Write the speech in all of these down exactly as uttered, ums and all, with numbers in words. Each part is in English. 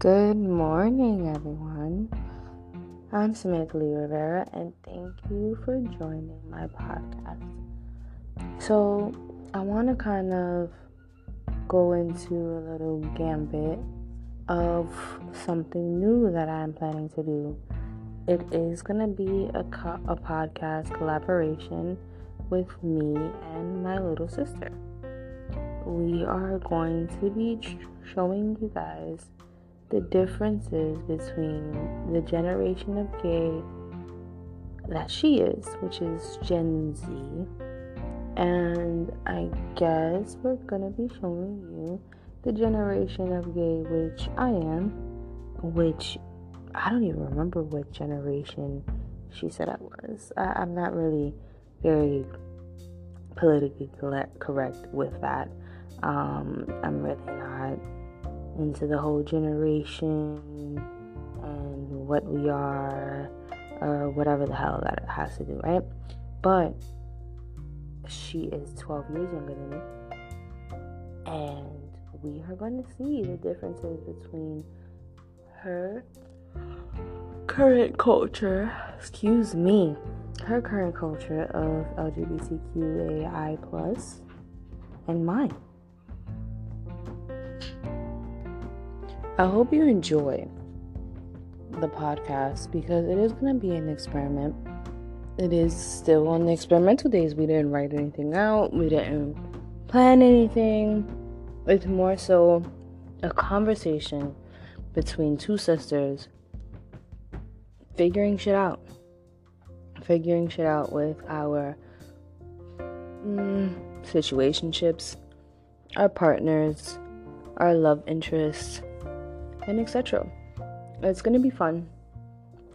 Good morning, everyone. I'm Samantha Lee Rivera, and thank you for joining my podcast. So, I want to kind of go into a little gambit of something new that I'm planning to do. It is going to be a, co- a podcast collaboration with me and my little sister. We are going to be tr- showing you guys the differences between the generation of gay that she is, which is Gen Z, and I guess we're gonna be showing you the generation of gay which I am, which I don't even remember what generation she said I was. I, I'm not really very politically correct with that. Um, I'm really not into the whole generation and what we are or whatever the hell that has to do, right? But she is twelve years younger than me, and we are going to see the differences between her current culture, excuse me, her current culture of L G B T Q A I plus and mine. I hope you enjoy the podcast because it is going to be an experiment. It is still on the experimental days. We didn't write anything out. We didn't plan anything. It's more so a conversation between two sisters figuring shit out. Figuring shit out with our mm, situationships, our partners, our love interests, and et cetera. It's gonna be fun.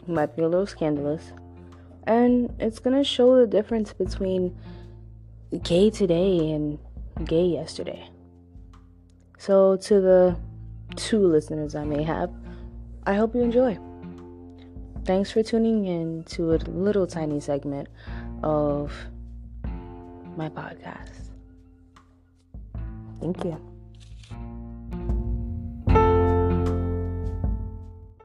It might be a little scandalous, and it's gonna show the difference between gay today and gay yesterday. So, to the two listeners I may have, I hope you enjoy. Thanks for tuning in to a little tiny segment of my podcast. Thank you.